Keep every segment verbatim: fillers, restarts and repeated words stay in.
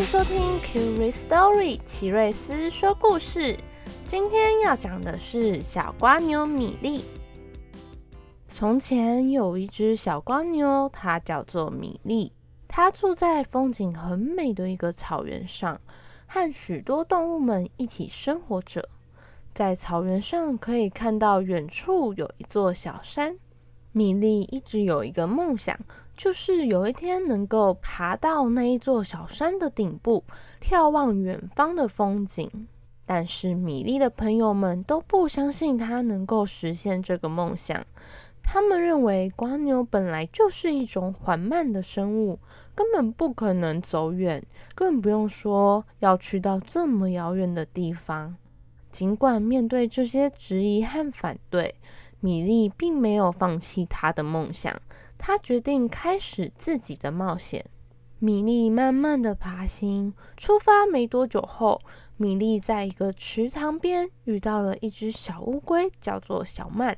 欢迎收听 Curious Story 奇瑞斯说故事。今天要讲的是小瓜牛米粒。从前有一只小瓜牛，它叫做米粒。它住在风景很美的一个草原上，和许多动物们一起生活着。在草原上可以看到远处有一座小山。米粒一直有一个梦想，就是有一天能够爬到那一座小山的顶部，眺望远方的风景。但是米粒的朋友们都不相信他能够实现这个梦想。他们认为瓜牛本来就是一种缓慢的生物，根本不可能走远，更不用说要去到这么遥远的地方。尽管面对这些质疑和反对，米粒并没有放弃她的梦想，她决定开始自己的冒险。米粒慢慢的爬行，出发没多久后，米粒在一个池塘边遇到了一只小乌龟，叫做小曼。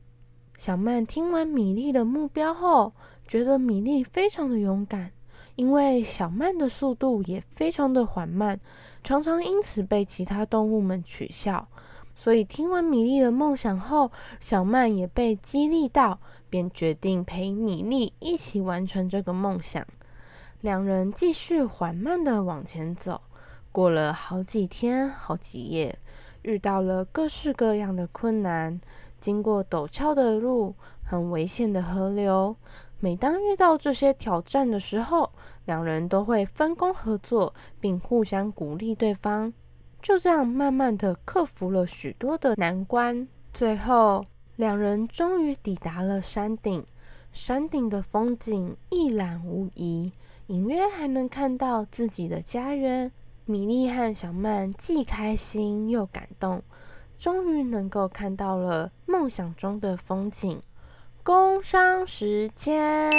小曼听完米粒的目标后，觉得米粒非常的勇敢，因为小曼的速度也非常的缓慢，常常因此被其他动物们取笑。所以听完米粒的梦想后，小曼也被激励到，便决定陪米粒一起完成这个梦想。两人继续缓慢地往前走，过了好几天好几夜，遇到了各式各样的困难，经过陡峭的路，很危险的河流。每当遇到这些挑战的时候，两人都会分工合作，并互相鼓励对方。就这样慢慢地克服了许多的难关，最后两人终于抵达了山顶。山顶的风景一览无遗，隐约还能看到自己的家园。米粒和小曼既开心又感动，终于能够看到了梦想中的风景。工商时间，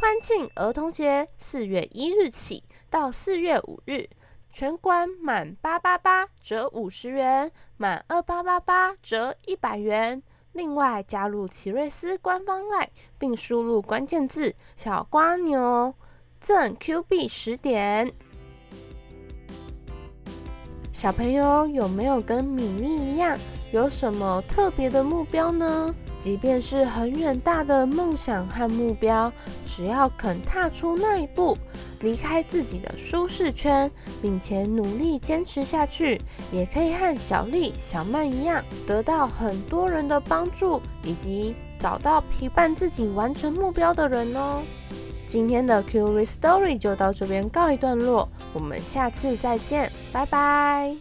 欢庆儿童节，四月一日起到四月五日。全馆满八八八折五十元，满二八八八折一百元。另外，加入奇瑞斯官方 LINE， 并输入关键字“小瓜牛”，赠 Q 币十点。小朋友有没有跟米粒一样，有什么特别的目标呢？即便是很远大的梦想和目标，只要肯踏出那一步，离开自己的舒适圈，并且努力坚持下去，也可以和小粒、小曼一样，得到很多人的帮助，以及找到陪伴自己完成目标的人哦。今天的 Curious Story 就到这边告一段落，我们下次再见，拜拜。